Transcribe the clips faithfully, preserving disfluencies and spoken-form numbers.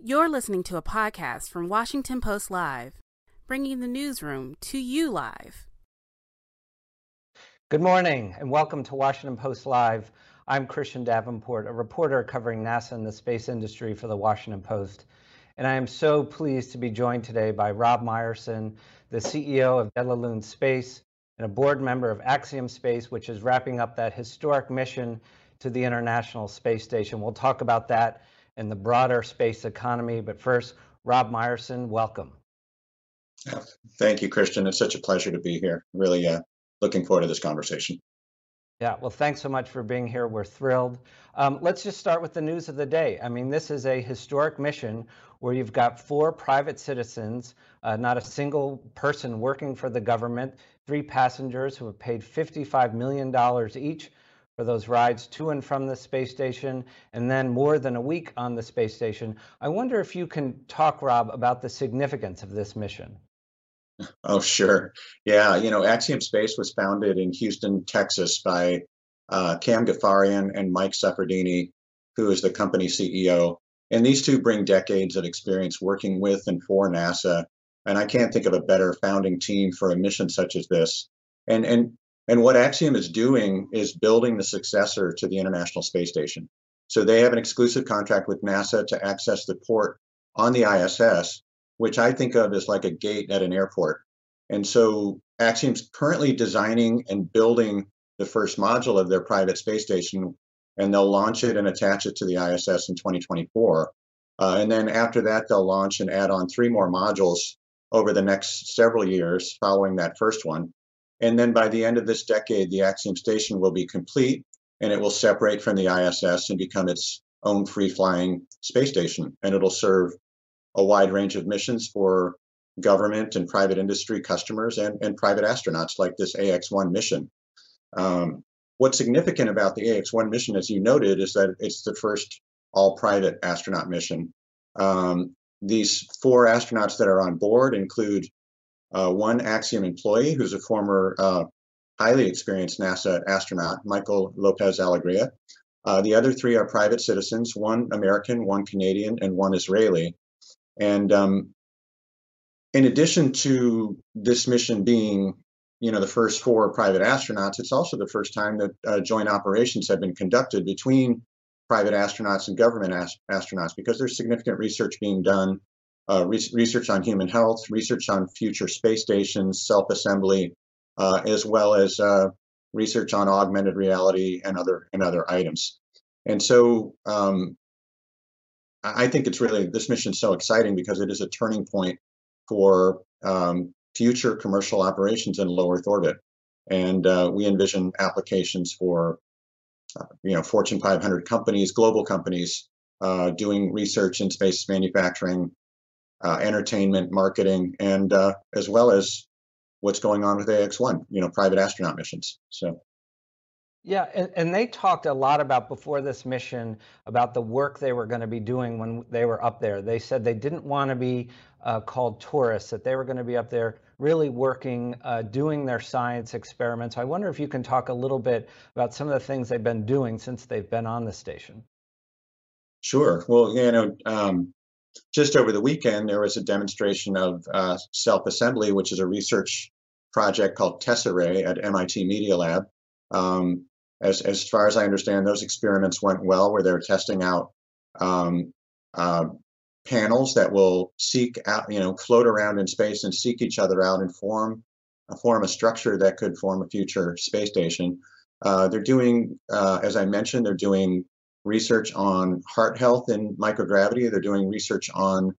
You're listening to a podcast from Washington Post Live, bringing the newsroom to you live. Good morning and welcome to Washington Post Live. I'm Christian Davenport, a reporter covering NASA and the space industry for the Washington Post. And I am so pleased to be joined today by Rob Meyerson, the C E O of Delalune Space and a board member of Axiom Space, which is wrapping up that historic mission to the International Space Station. We'll talk about that and the broader space economy. But first, Rob Meyerson, welcome. Thank you, Christian. It's such a pleasure to be here. Really uh, looking forward to this conversation. Yeah, well, thanks so much for being here. We're thrilled. Um, let's just start with the news of the day. I mean, this is a historic mission where you've got four private citizens, uh, not a single person working for the government, three passengers who have paid fifty-five million dollars each for those rides to and from the space station, and then more than a week on the space station. I wonder if you can talk, Rob, about the significance of this mission. Oh, sure. Yeah, you know, Axiom Space was founded in Houston, Texas by uh, Cam Ghaffarian and Mike Saffardini, who is the company C E O. And these two bring decades of experience working with and for NASA. And I can't think of a better founding team for a mission such as this. And, and And what Axiom is doing is building the successor to the International Space Station. So they have an exclusive contract with NASA to access the port on the I S S, which I think of as like a gate at an airport. And so Axiom's currently designing and building the first module of their private space station, and they'll launch it and attach it to the I S S in twenty twenty-four. Uh, and then after that, they'll launch and add on three more modules over the next several years following that first one. And then by the end of this decade, the Axiom station will be complete and it will separate from the I S S and become its own free-flying space station. And it'll serve a wide range of missions for government and private industry customers and, and private astronauts like this A X one mission. Um, what's significant about the A X one mission, as you noted, is that it's the first all-private astronaut mission. Um, these four astronauts that are on board include Uh, one Axiom employee who's a former uh, highly experienced NASA astronaut, Michael Lopez-Alegria. Uh, the other three are private citizens, one American, one Canadian, and one Israeli. And um, in addition to this mission being, you know, the first four private astronauts, it's also the first time that uh, joint operations have been conducted between private astronauts and government ast- astronauts because there's significant research being done. Uh, re- research on human health, research on future space stations, self-assembly, uh, as well as uh, research on augmented reality and other and other items. And so um, I think it's really, this mission is so exciting because it is a turning point for um, future commercial operations in low Earth orbit. And uh, we envision applications for, uh, you know, Fortune five hundred companies, global companies, uh, doing research in space manufacturing, Uh, entertainment, marketing, and uh, as well as what's going on with A X one, you know, private astronaut missions. So, yeah, and, and they talked a lot about before this mission about the work they were going to be doing when they were up there. They said they didn't want to be uh, called tourists, that they were going to be up there really working, uh, doing their science experiments. I wonder if you can talk a little bit about some of the things they've been doing since they've been on the station. Sure. Well, you know, um, just over the weekend, there was a demonstration of uh, self-assembly, which is a research project called tesserae at M I T Media Lab. Um, as, as far as I understand, those experiments went well, where they were testing out um, uh, panels that will seek out, you know, float around in space and seek each other out and form, uh, form a structure that could form a future space station. Uh, they're doing, uh, as I mentioned, they're doing research on heart health and microgravity. They're doing research on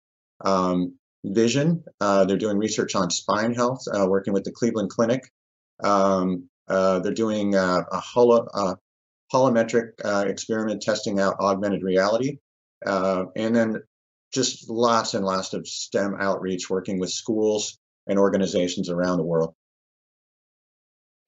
um, vision. Uh, they're doing research on spine health, uh, working with the Cleveland Clinic. Um, uh, they're doing uh, a holo, uh, holometric uh, experiment testing out augmented reality. Uh, and then just lots and lots of STEM outreach, working with schools and organizations around the world.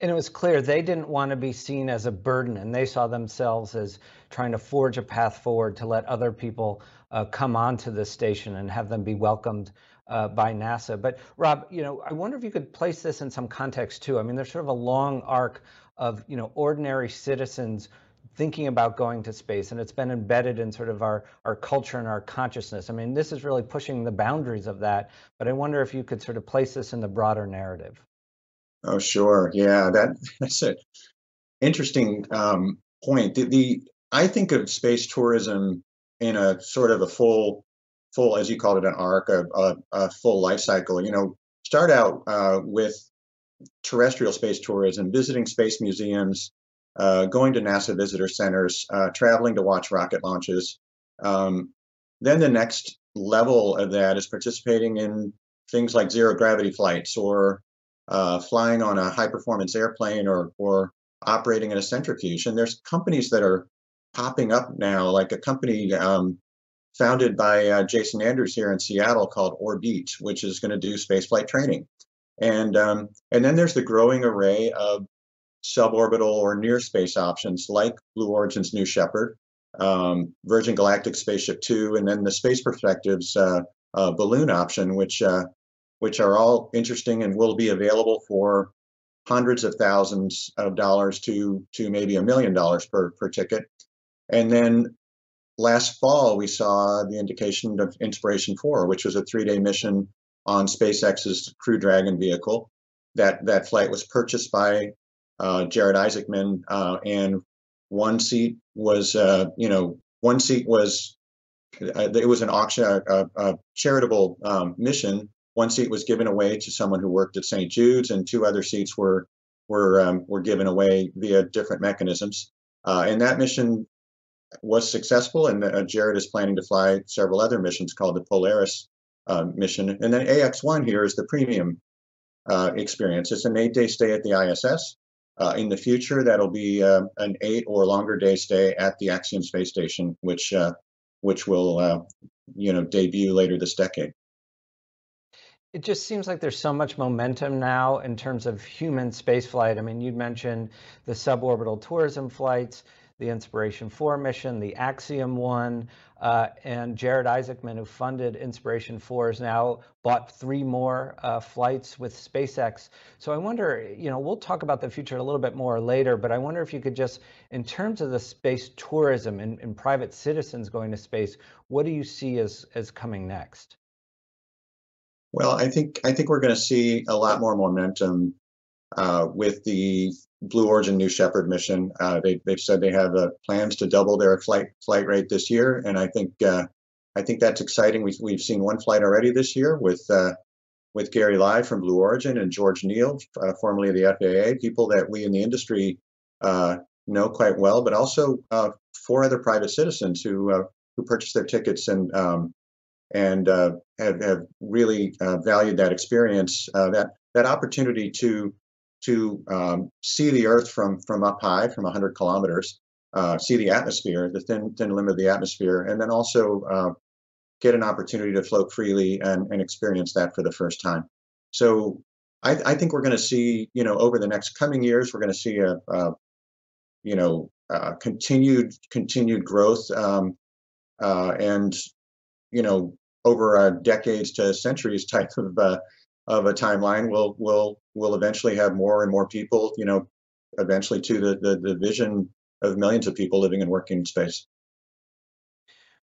And it was clear they didn't want to be seen as a burden, and they saw themselves as trying to forge a path forward to let other people uh, come onto the station and have them be welcomed uh, by NASA. But Rob, you know, I wonder if you could place this in some context too. I mean, there's sort of a long arc of, you know, ordinary citizens thinking about going to space, and it's been embedded in sort of our, our culture and our consciousness. I mean, this is really pushing the boundaries of that, but I wonder if you could sort of place this in the broader narrative. Oh, sure. Yeah, that, that's an interesting um, point. The, the I think of space tourism in a sort of a full, full as you called it, an arc, a, a, a full life cycle. You know, start out uh, with terrestrial space tourism, visiting space museums, uh, going to NASA visitor centers, uh, traveling to watch rocket launches. Um, then the next level of that is participating in things like zero gravity flights, or uh, flying on a high performance airplane, or, or operating in a centrifuge. And there's companies that are popping up now, like a company um, founded by uh, Jason Andrews here in Seattle called Orbit, which is going to do spaceflight training. And um, and then there's the growing array of suborbital or near space options like Blue Origin's New Shepard, um, Virgin Galactic Spaceship Two, and then the Space Perspectives uh, uh, balloon option, which uh, which are all interesting and will be available for hundreds of thousands of dollars to to maybe a million dollars per per ticket. And then last fall we saw the indication of Inspiration four, which was a three-day mission on SpaceX's Crew Dragon vehicle. That that flight was purchased by uh, Jared Isaacman, uh, and one seat was, uh, you know, one seat was, uh, it was an auction, a, a, a charitable um, mission. One seat was given away to someone who worked at Saint Jude's, and two other seats were were um, were given away via different mechanisms. Uh, and that mission was successful, and uh, Jared is planning to fly several other missions called the Polaris Uh, mission. And then A X one here is the premium uh, experience. It's an eight-day stay at the I S S. Uh, in the future, that'll be uh, an eight or longer day stay at the Axiom Space Station, which uh, which will uh, you know debut later this decade. It just seems like there's so much momentum now in terms of human spaceflight. I mean, you mentioned the suborbital tourism flights, the Inspiration four mission, the Axiom one, uh, and Jared Isaacman, who funded Inspiration four, has now bought three more uh, flights with SpaceX. So I wonder, you know, we'll talk about the future a little bit more later, but I wonder if you could just, in terms of the space tourism and, and private citizens going to space, what do you see as, as coming next? Well, I think, I think we're going to see a lot more momentum uh, with the Blue Origin New Shepard mission. Uh, they, they've said they have uh, plans to double their flight flight rate this year, and I think uh, I think that's exciting. We've we've seen one flight already this year with uh, with Gary Lai from Blue Origin and George Neal, uh, formerly of the F A A, people that we in the industry uh, know quite well, but also uh, four other private citizens who uh, who purchased their tickets and um, and uh, have have really uh, valued that experience, uh, that that opportunity to. to um, see the Earth from, from up high, from one hundred kilometers, uh, see the atmosphere, the thin, thin limit of the atmosphere, and then also uh, get an opportunity to float freely and, and experience that for the first time. So I, I think we're going to see, you know, over the next coming years, we're going to see a, a, you know, a continued, continued growth um, uh, and, you know, over uh, decades to centuries type of uh, of a timeline, we'll we'll we'll eventually have more and more people, you know, eventually to the, the the vision of millions of people living and working in space.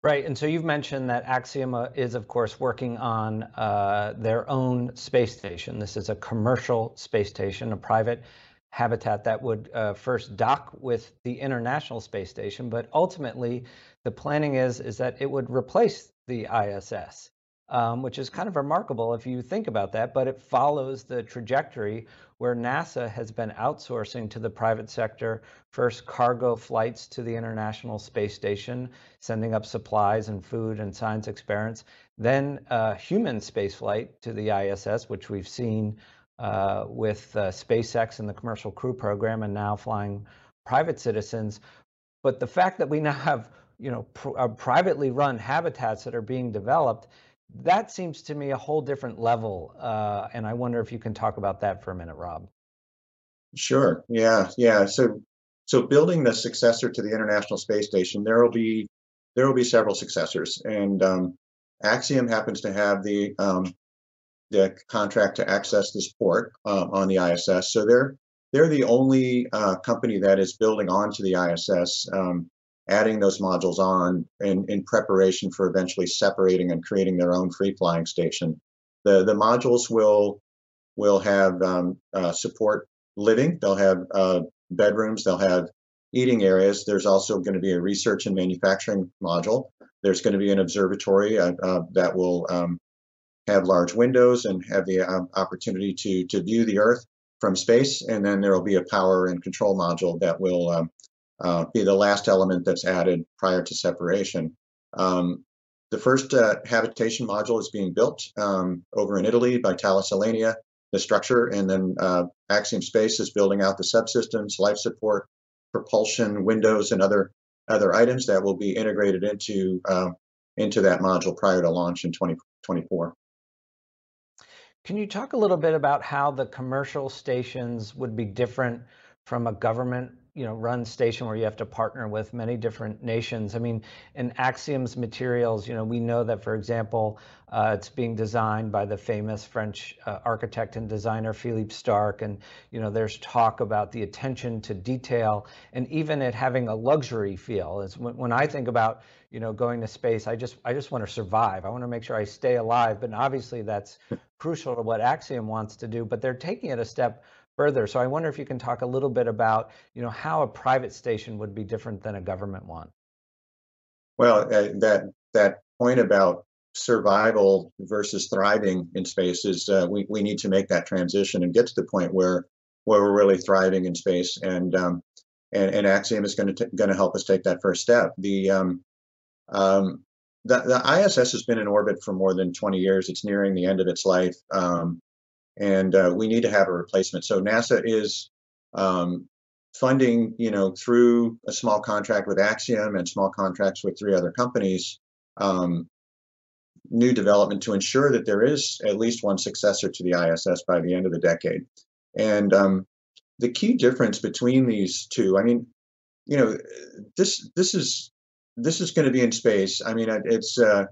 Right, and so you've mentioned that Axiom is, of course, working on uh, their own space station. This is a commercial space station, a private habitat that would uh, first dock with the International Space Station, but ultimately, the planning is is that it would replace the I S S. Um, which is kind of remarkable if you think about that, but it follows the trajectory where NASA has been outsourcing to the private sector first cargo flights to the International Space Station, sending up supplies and food and science experiments, then uh, human spaceflight to the I S S, which we've seen uh, with uh, SpaceX and the Commercial Crew Program, and now flying private citizens. But the fact that we now have, you know, pr uh, privately run habitats that are being developed, that seems to me a whole different level, uh, and I wonder if you can talk about that for a minute, Rob. Sure. Yeah. Yeah. So, so building the successor to the International Space Station, there will be there will be several successors, and um, Axiom happens to have the um, the contract to access this port uh, on the I S S. So they're They're the only uh, company that is building onto the I S S, um, adding those modules on in, in preparation for eventually separating and creating their own free flying station. The, the modules will, will have um, uh, support living. They'll have uh, bedrooms. They'll have eating areas. There's also going to be a research and manufacturing module. There's going to be an observatory uh, uh, that will um, have large windows and have the uh, opportunity to, to view the Earth from space. And then there will be a power and control module that will um, uh, be the last element that's added prior to separation. Um, the first uh, habitation module is being built um, over in Italy by Thales Alenia, the structure, and then uh, Axiom Space is building out the subsystems, life support, propulsion, windows, and other other items that will be integrated into uh, into that module prior to launch in twenty twenty-four. Can you talk a little bit about how the commercial stations would be different from a government, you know, run station where you have to partner with many different nations? I mean, in Axiom's materials, you know, we know that, for example, uh, it's being designed by the famous French uh, architect and designer Philippe Stark, and you know, there's talk about the attention to detail and even it having a luxury feel. Is when, when I think about, you know, going to space, I just I just want to survive. I want to make sure I stay alive, but obviously that's crucial to what Axiom wants to do, but they're taking it a step further. So I wonder if you can talk a little bit about, you know, how a private station would be different than a government one. Well, uh, that that point about survival versus thriving in space is uh, we we need to make that transition and get to the point where where we're really thriving in space, and um, and, and Axiom is going to going to help us take that first step. The um, um, the, the I S S has been in orbit for more than twenty years. It's nearing the end of its life. Um, And uh, we need to have a replacement. So NASA is um, funding, you know, through a small contract with Axiom and small contracts with three other companies, um, new development to ensure that there is at least one successor to the I S S by the end of the decade. And um, the key difference between these two, I mean, you know, this this is this is going to be in space. I mean, it's uh,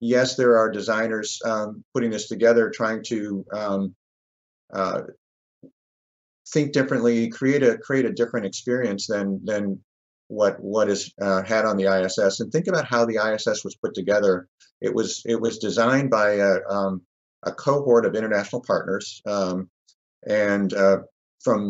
yes, there are designers um, putting this together, trying to Um, Uh, think differently, create a create a different experience than than what what is uh, had on the I S S. And think about how the I S S was put together. It was it was designed by a, um, a cohort of international partners, um, and uh, from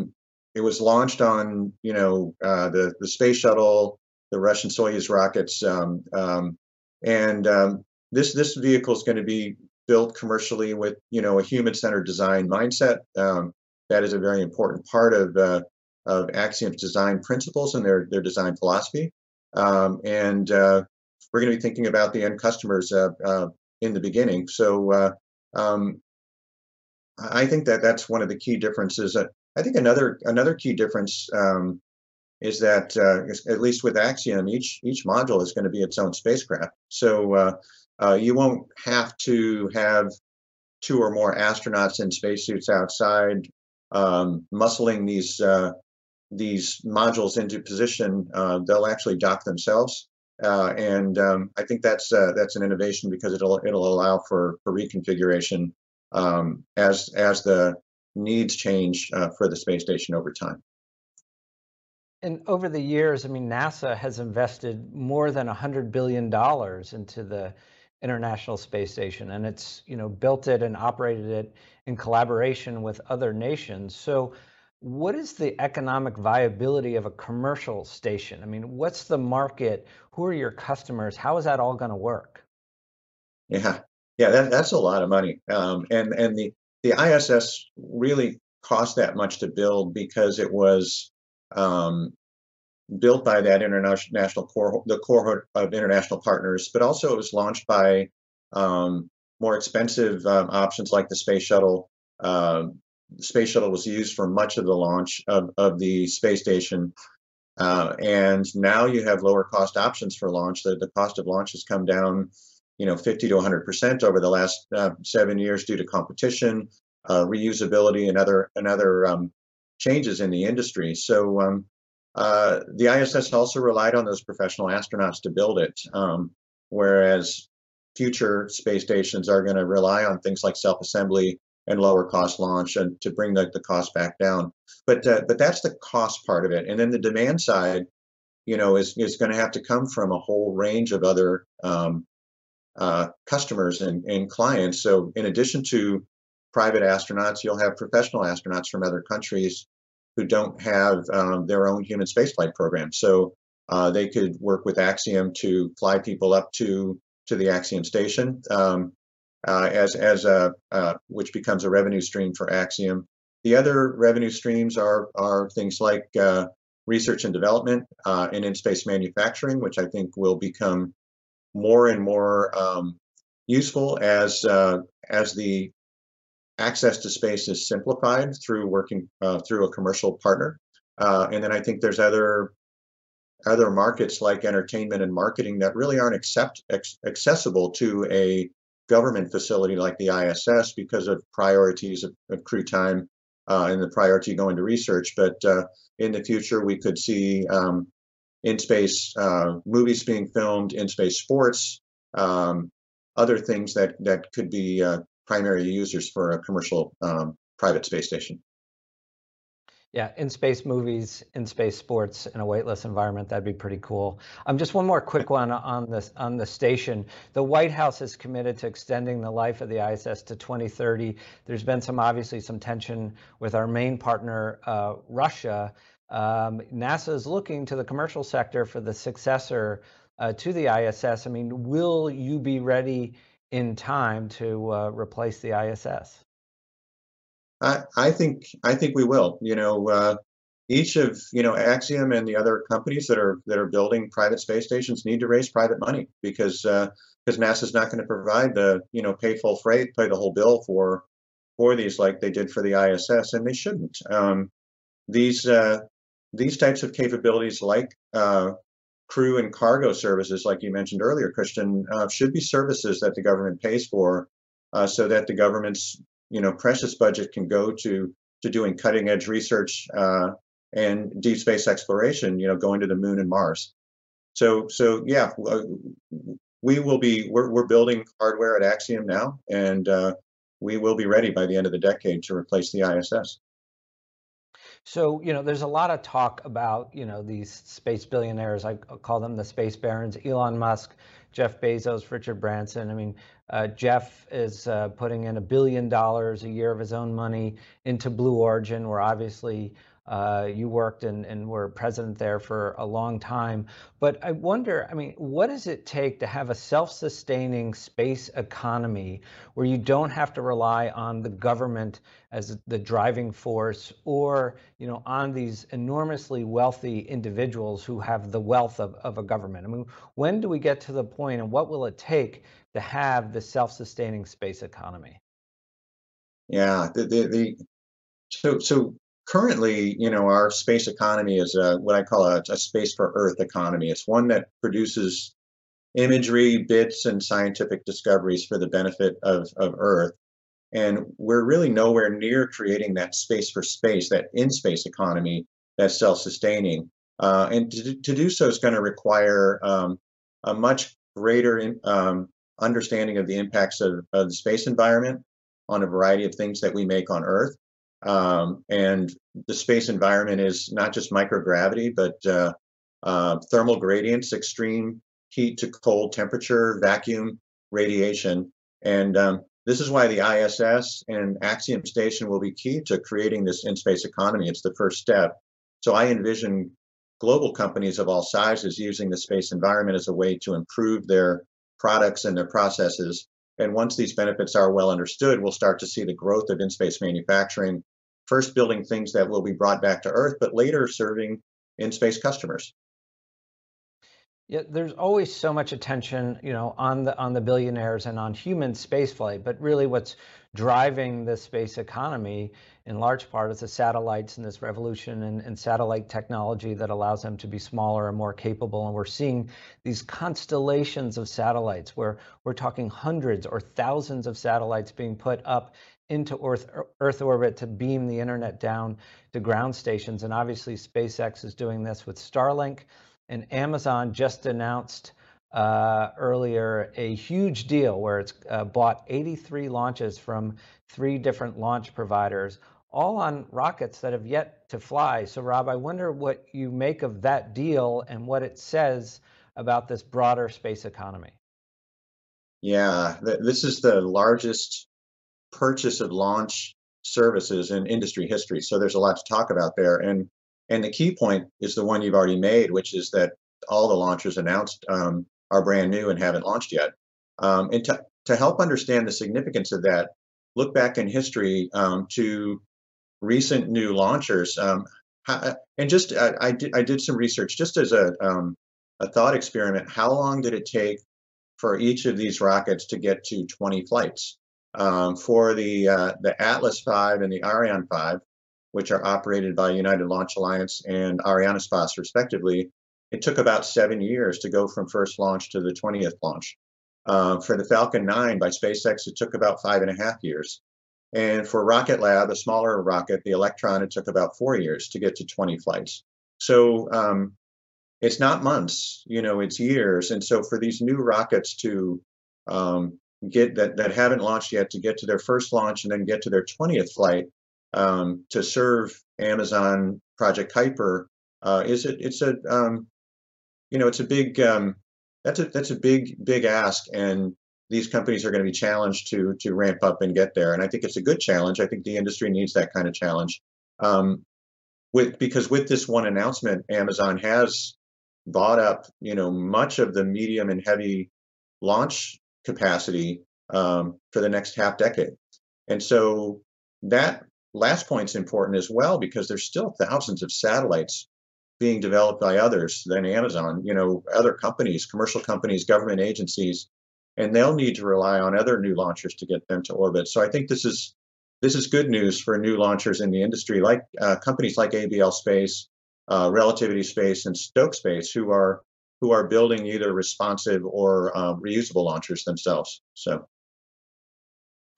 it was launched on you know uh, the the space shuttle, the Russian Soyuz rockets, um, um, and um, this this vehicle is going to be built commercially with, you know, a human-centered design mindset. Um, that is a very important part of uh, of Axiom's design principles and their their design philosophy. Um, and uh, we're going to be thinking about the end customers uh, uh, in the beginning. So uh, um, I think that that's one of the key differences. Uh, I think another another key difference um, is that uh, at least with Axiom, each each module is going to be its own spacecraft. So uh, Uh, you won't have to have two or more astronauts in spacesuits outside, um, muscling these uh, these modules into position. Uh, they'll actually dock themselves, uh, and um, I think that's uh, that's an innovation because it'll it'll allow for, for reconfiguration um, as as the needs change uh, for the space station over time. And over the years, I mean, NASA has invested more than one hundred billion dollars into the International Space Station, and it's, you know, built it and operated it in collaboration with other nations. So what is the economic viability of a commercial station? I mean, what's the market? Who are your customers? How is that all going to work? Yeah, yeah, that, that's a lot of money. Um, and and the, the I S S really cost that much to build because it was um, built by that international core, the cohort of international partners, but also it was launched by um, more expensive um, options like the space shuttle. Uh, the space shuttle was used for much of the launch of, of the space station. Uh, and now you have lower cost options for launch. The, the cost of launch has come down, you know, fifty to one hundred percent over the last uh, seven years due to competition, uh, reusability, and other, and other um, changes in the industry. So, um, Uh, the I S S also relied on those professional astronauts to build it, um, whereas future space stations are going to rely on things like self-assembly and lower cost launch, and to bring the, the cost back down. But uh, but that's the cost part of it. And then the demand side, you know, is is going to have to come from a whole range of other um, uh, customers and, and clients. So in addition to private astronauts, you'll have professional astronauts from other countries who don't have um, their own human spaceflight program. So uh, they could work with Axiom to fly people up to to the Axiom station, um, uh, as as a uh, which becomes a revenue stream for Axiom. The other revenue streams are are things like uh, research and development, uh, and in-space manufacturing, which I think will become more and more um, useful as uh, as the access to space is simplified through working uh, through a commercial partner. Uh, and then I think there's other other markets like entertainment and marketing that really aren't accept, ex accessible to a government facility like the I S S because of priorities of, of crew time. Uh, and the priority going to research, but uh, in the future we could see um, in-space uh, movies being filmed, in-space sports, um, other things that that could be uh, primary users for a commercial um, private space station. Yeah, in-space movies, in-space sports, in a weightless environment, that'd be pretty cool. Um, just one more quick one on this on the station. The White House is committed to extending the life of the I S S to twenty thirty. There's been some, obviously, some tension with our main partner, uh, Russia. Um, NASA is looking to the commercial sector for the successor uh, to the I S S. I mean, will you be ready in time to uh, replace the I S S? I, I think I think we will. You know, uh, each of you know Axiom and the other companies that are that are building private space stations need to raise private money because uh, because NASA's not going to provide the you know pay full freight, pay the whole bill for for these like they did for the I S S, and they shouldn't. Um, these uh, these types of capabilities like uh, crew and cargo services, like you mentioned earlier, Christian, uh, should be services that the government pays for, uh, so that the government's you know, precious budget can go to to doing cutting edge research uh, and deep space exploration. You know, going to the moon and Mars. So, so yeah, we will be. We're we're building hardware at Axiom now, and uh, we will be ready by the end of the decade to replace the I S S. So, you know, there's a lot of talk about, you know, these space billionaires. I call them the space barons: Elon Musk, Jeff Bezos, Richard Branson. I mean, uh, Jeff is uh, putting in a billion dollars a year of his own money into Blue Origin, where obviously uh, you worked and, and were president there for a long time. But I wonder, I mean, what does it take to have a self-sustaining space economy where you don't have to rely on the government as the driving force, or, you know, on these enormously wealthy individuals who have the wealth of, of a government? I mean, when do we get to the point, and what will it take to have the self-sustaining space economy? Yeah, the, the, the so so currently, you know, our space economy is a, what I call a, a space for Earth economy. It's one that produces imagery, bits, and scientific discoveries for the benefit of, of Earth. And we're really nowhere near creating that space for space, that in-space economy that's self-sustaining. Uh, and to, to do so is going to require um, a much greater in, um, understanding of the impacts of, of the space environment on a variety of things that we make on Earth. Um, and the space environment is not just microgravity, but uh, uh, thermal gradients, extreme heat to cold temperature, vacuum, radiation. And um, this is why the I S S and Axiom Station will be key to creating this in-space economy. It's the first step. So I envision global companies of all sizes using the space environment as a way to improve their products and their processes. And once these benefits are well understood, we'll start to see the growth of in-space manufacturing, first building things that will be brought back to Earth, but later serving in-space customers. Yeah, there's always so much attention, you know, on the on the billionaires and on human spaceflight, but really what's driving the space economy in large part is the satellites and this revolution in, in satellite technology that allows them to be smaller and more capable. And we're seeing these constellations of satellites where we're talking hundreds or thousands of satellites being put up into Earth, Earth orbit to beam the internet down to ground stations. And obviously SpaceX is doing this with Starlink. And Amazon just announced uh, earlier a huge deal where it's uh, bought eighty-three launches from three different launch providers, all on rockets that have yet to fly. So Rob, I wonder what you make of that deal and what it says about this broader space economy. Yeah, th this is the largest purchase of launch services in industry history. So there's a lot to talk about there. And and the key point is the one you've already made, which is that all the launchers announced um, are brand new and haven't launched yet. Um, and to, to help understand the significance of that, look back in history um, to recent new launchers. Um, and just, I, I, did, I did some research just as a, um, a thought experiment. How long did it take for each of these rockets to get to twenty flights? Um, for the uh, the Atlas five and the Ariane five, which are operated by United Launch Alliance and Arianespace respectively, it took about seven years to go from first launch to the twentieth launch. Uh, for the Falcon nine by SpaceX, it took about five and a half years. And for Rocket Lab, a smaller rocket, the Electron, it took about four years to get to twenty flights. So um, it's not months, you know, it's years. And so for these new rockets to um, get that that haven't launched yet to get to their first launch and then get to their twentieth flight um, to serve Amazon Project Kuiper, uh, is it it's a um, you know it's a big um, that's a that's a big big ask, and these companies are going to be challenged to to ramp up and get there. And I think it's a good challenge. I think the industry needs that kind of challenge, um, with because with this one announcement, Amazon has bought up you know much of the medium and heavy launch capacity um, for the next half decade. And so that last point's important as well, because there's still thousands of satellites being developed by others than Amazon, you know, other companies, commercial companies, government agencies, and they'll need to rely on other new launchers to get them to orbit. So I think this is this is good news for new launchers in the industry, like uh, companies like A B L Space, uh, Relativity Space, and Stoke Space, who are who are building either responsive or um, reusable launchers themselves. So,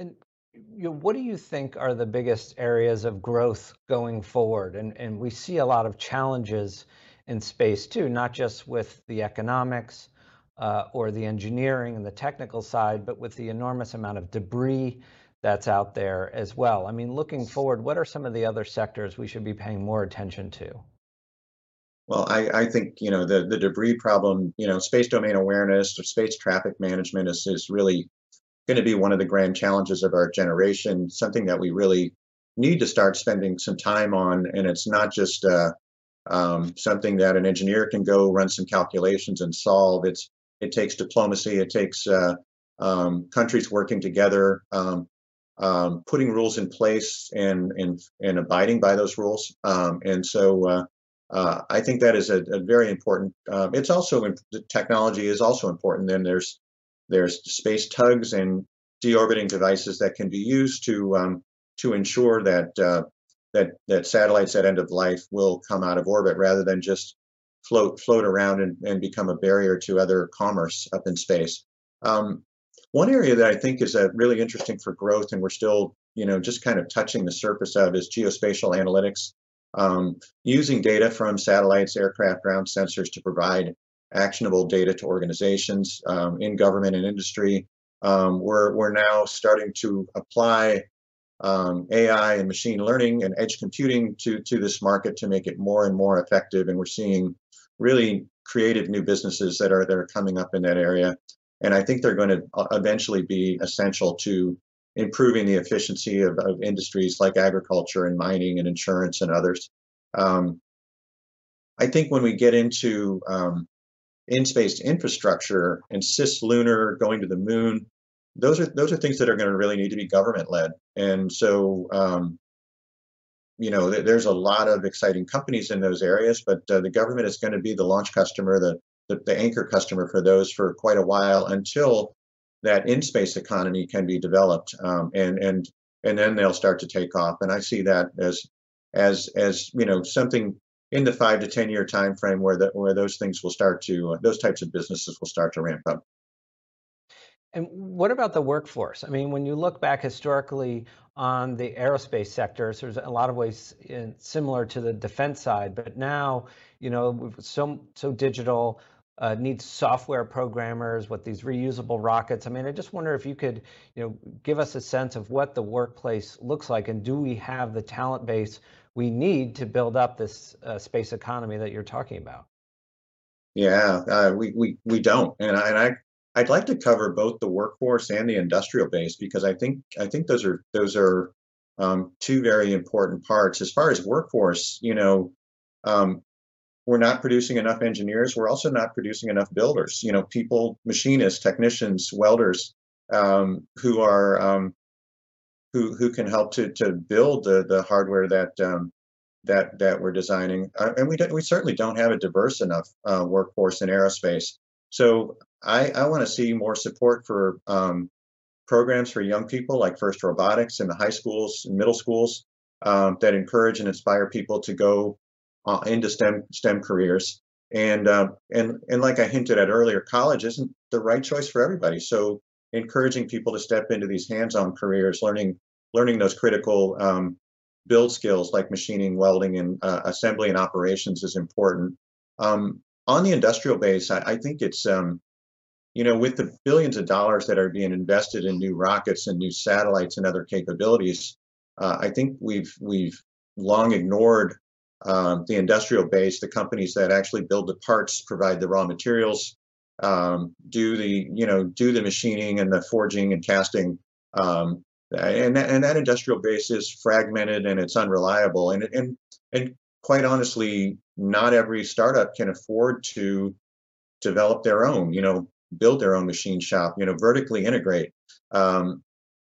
and you know, what do you think are the biggest areas of growth going forward? And and we see a lot of challenges in space too, not just with the economics uh, or the engineering and the technical side, but with the enormous amount of debris that's out there as well. I mean, looking forward, what are some of the other sectors we should be paying more attention to? Well, I, I think, you know, the, the debris problem, you know, space domain awareness or space traffic management is, is really going to be one of the grand challenges of our generation, something that we really need to start spending some time on. And it's not just uh, um, something that an engineer can go run some calculations and solve. It's it takes diplomacy. It takes uh, um, countries working together, um, um, putting rules in place and, and, and abiding by those rules. Um, and so uh, Uh, I think that is a, a very important. Uh, it's also the technology is also important. Then there's there's space tugs and deorbiting devices that can be used to um, to ensure that uh, that that satellites at end of life will come out of orbit rather than just float float around and, and become a barrier to other commerce up in space. Um, one area that I think is a really interesting for growth, and we're still you know just kind of touching the surface of, is geospatial analytics. Um, using data from satellites, aircraft, ground sensors to provide actionable data to organizations um, in government and industry. Um, we're, we're now starting to apply um, A I and machine learning and edge computing to, to this market to make it more and more effective. And we're seeing really creative new businesses that are, that are coming up in that area. And I think they're going to eventually be essential to improving the efficiency of, of industries like agriculture and mining and insurance and others. Um, I think when we get into um, in-space infrastructure and cislunar, going to the moon, those are those are things that are going to really need to be government-led. And so, um, you know, th there's a lot of exciting companies in those areas, but uh, the government is going to be the launch customer, the, the the anchor customer for those for quite a while until that in-space economy can be developed, um, and and and then they'll start to take off. And I see that as as as you know something in the five to ten year time frame where that where those things will start to uh, those types of businesses will start to ramp up. And what about the workforce? I mean, when you look back historically on the aerospace sector, so there's a lot of ways in, similar to the defense side, but now you know so so digital. uh, needs software programmers, what these reusable rockets. I mean, I just wonder if you could, you know, give us a sense of what the workplace looks like, and do we have the talent base we need to build up this uh, space economy that you're talking about? Yeah, uh, we, we, we don't. And, I, and I, I'd like to cover both the workforce and the industrial base, because I think, I think those are, those are um, two very important parts. As far as workforce, you know, um, we're not producing enough engineers. We're also not producing enough builders, you know, people, machinists, technicians, welders, um, who are, um, who, who can help to, to build the, the hardware that, um, that that we're designing, uh, and we don't, we certainly don't have a diverse enough uh, workforce in aerospace. So I, I want to see more support for um, programs for young people, like FIRST Robotics in the high schools, and middle schools, um, that encourage and inspire people to go uh, into STEM STEM careers. And uh, and and like I hinted at earlier, college isn't the right choice for everybody. So encouraging people to step into these hands-on careers, learning learning those critical um, build skills like machining, welding, and uh, assembly and operations is important. Um, on the industrial base, I, I think it's, um, you know, with the billions of dollars that are being invested in new rockets and new satellites and other capabilities, uh, I think we've we've long ignored um, the industrial base, the companies that actually build the parts, provide the raw materials, um, do the, you know, do the machining and the forging and casting. Um, And that, and that industrial base is fragmented and it's unreliable. And, and, and quite honestly, not every startup can afford to develop their own, you know, build their own machine shop, you know, vertically integrate. Um,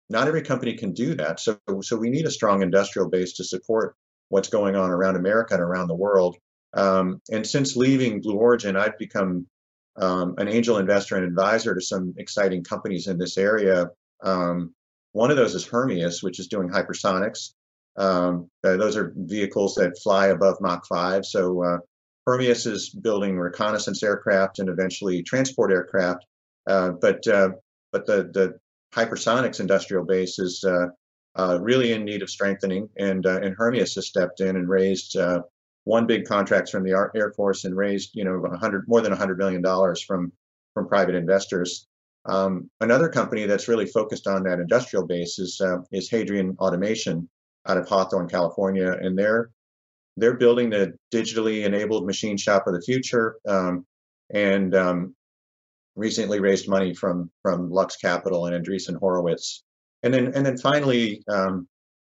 not every company can do that. So, so we need a strong industrial base to support what's going on around America and around the world. Um, and since leaving Blue Origin, I've become um, an angel investor and advisor to some exciting companies in this area. Um, One of those is Hermeus, which is doing hypersonics. Um, those are vehicles that fly above Mach five. So uh, Hermeus is building reconnaissance aircraft and eventually transport aircraft. Uh, but uh, but the, the hypersonics industrial base is uh, uh, really in need of strengthening. And, uh, and Hermeus has stepped in and raised uh, one big contract from the Air Force and raised, you know, one hundred, more than one hundred million dollars from, from private investors. Um, another company that's really focused on that industrial base is uh, is Hadrian Automation out of Hawthorne, California, and they're they're building the digitally enabled machine shop of the future, um, and um, recently raised money from from Lux Capital and Andreessen Horowitz. And then and then finally, um,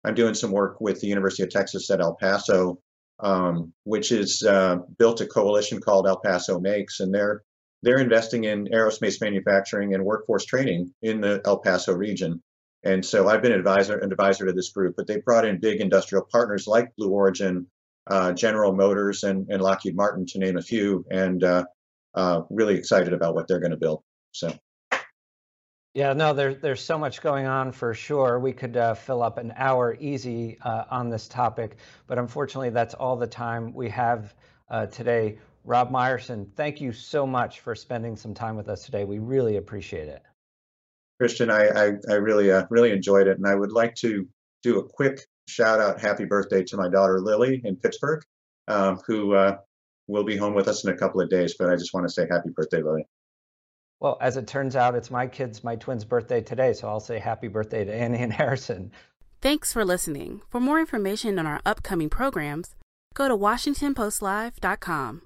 I'm doing some work with the University of Texas at El Paso, um, which is uh, built a coalition called El Paso Makes, and they're They're investing in aerospace manufacturing and workforce training in the El Paso region. And so I've been advisor, an advisor to this group, but they brought in big industrial partners like Blue Origin, uh, General Motors, and, and Lockheed Martin, to name a few, and uh, uh, really excited about what they're going to build. So. Yeah, no, there, there's so much going on for sure. We could uh, fill up an hour easy uh, on this topic, but unfortunately, that's all the time we have uh, today. Rob Meyerson, thank you so much for spending some time with us today. We really appreciate it. Christian, I, I, I really, uh, really enjoyed it. And I would like to do a quick shout out, happy birthday to my daughter, Lily, in Pittsburgh, um, who uh, will be home with us in a couple of days. But I just want to say happy birthday, Lily. Well, as it turns out, it's my kids, my twins' birthday today. So I'll say happy birthday to Annie and Harrison. Thanks for listening. For more information on our upcoming programs, go to Washington Post Live dot com.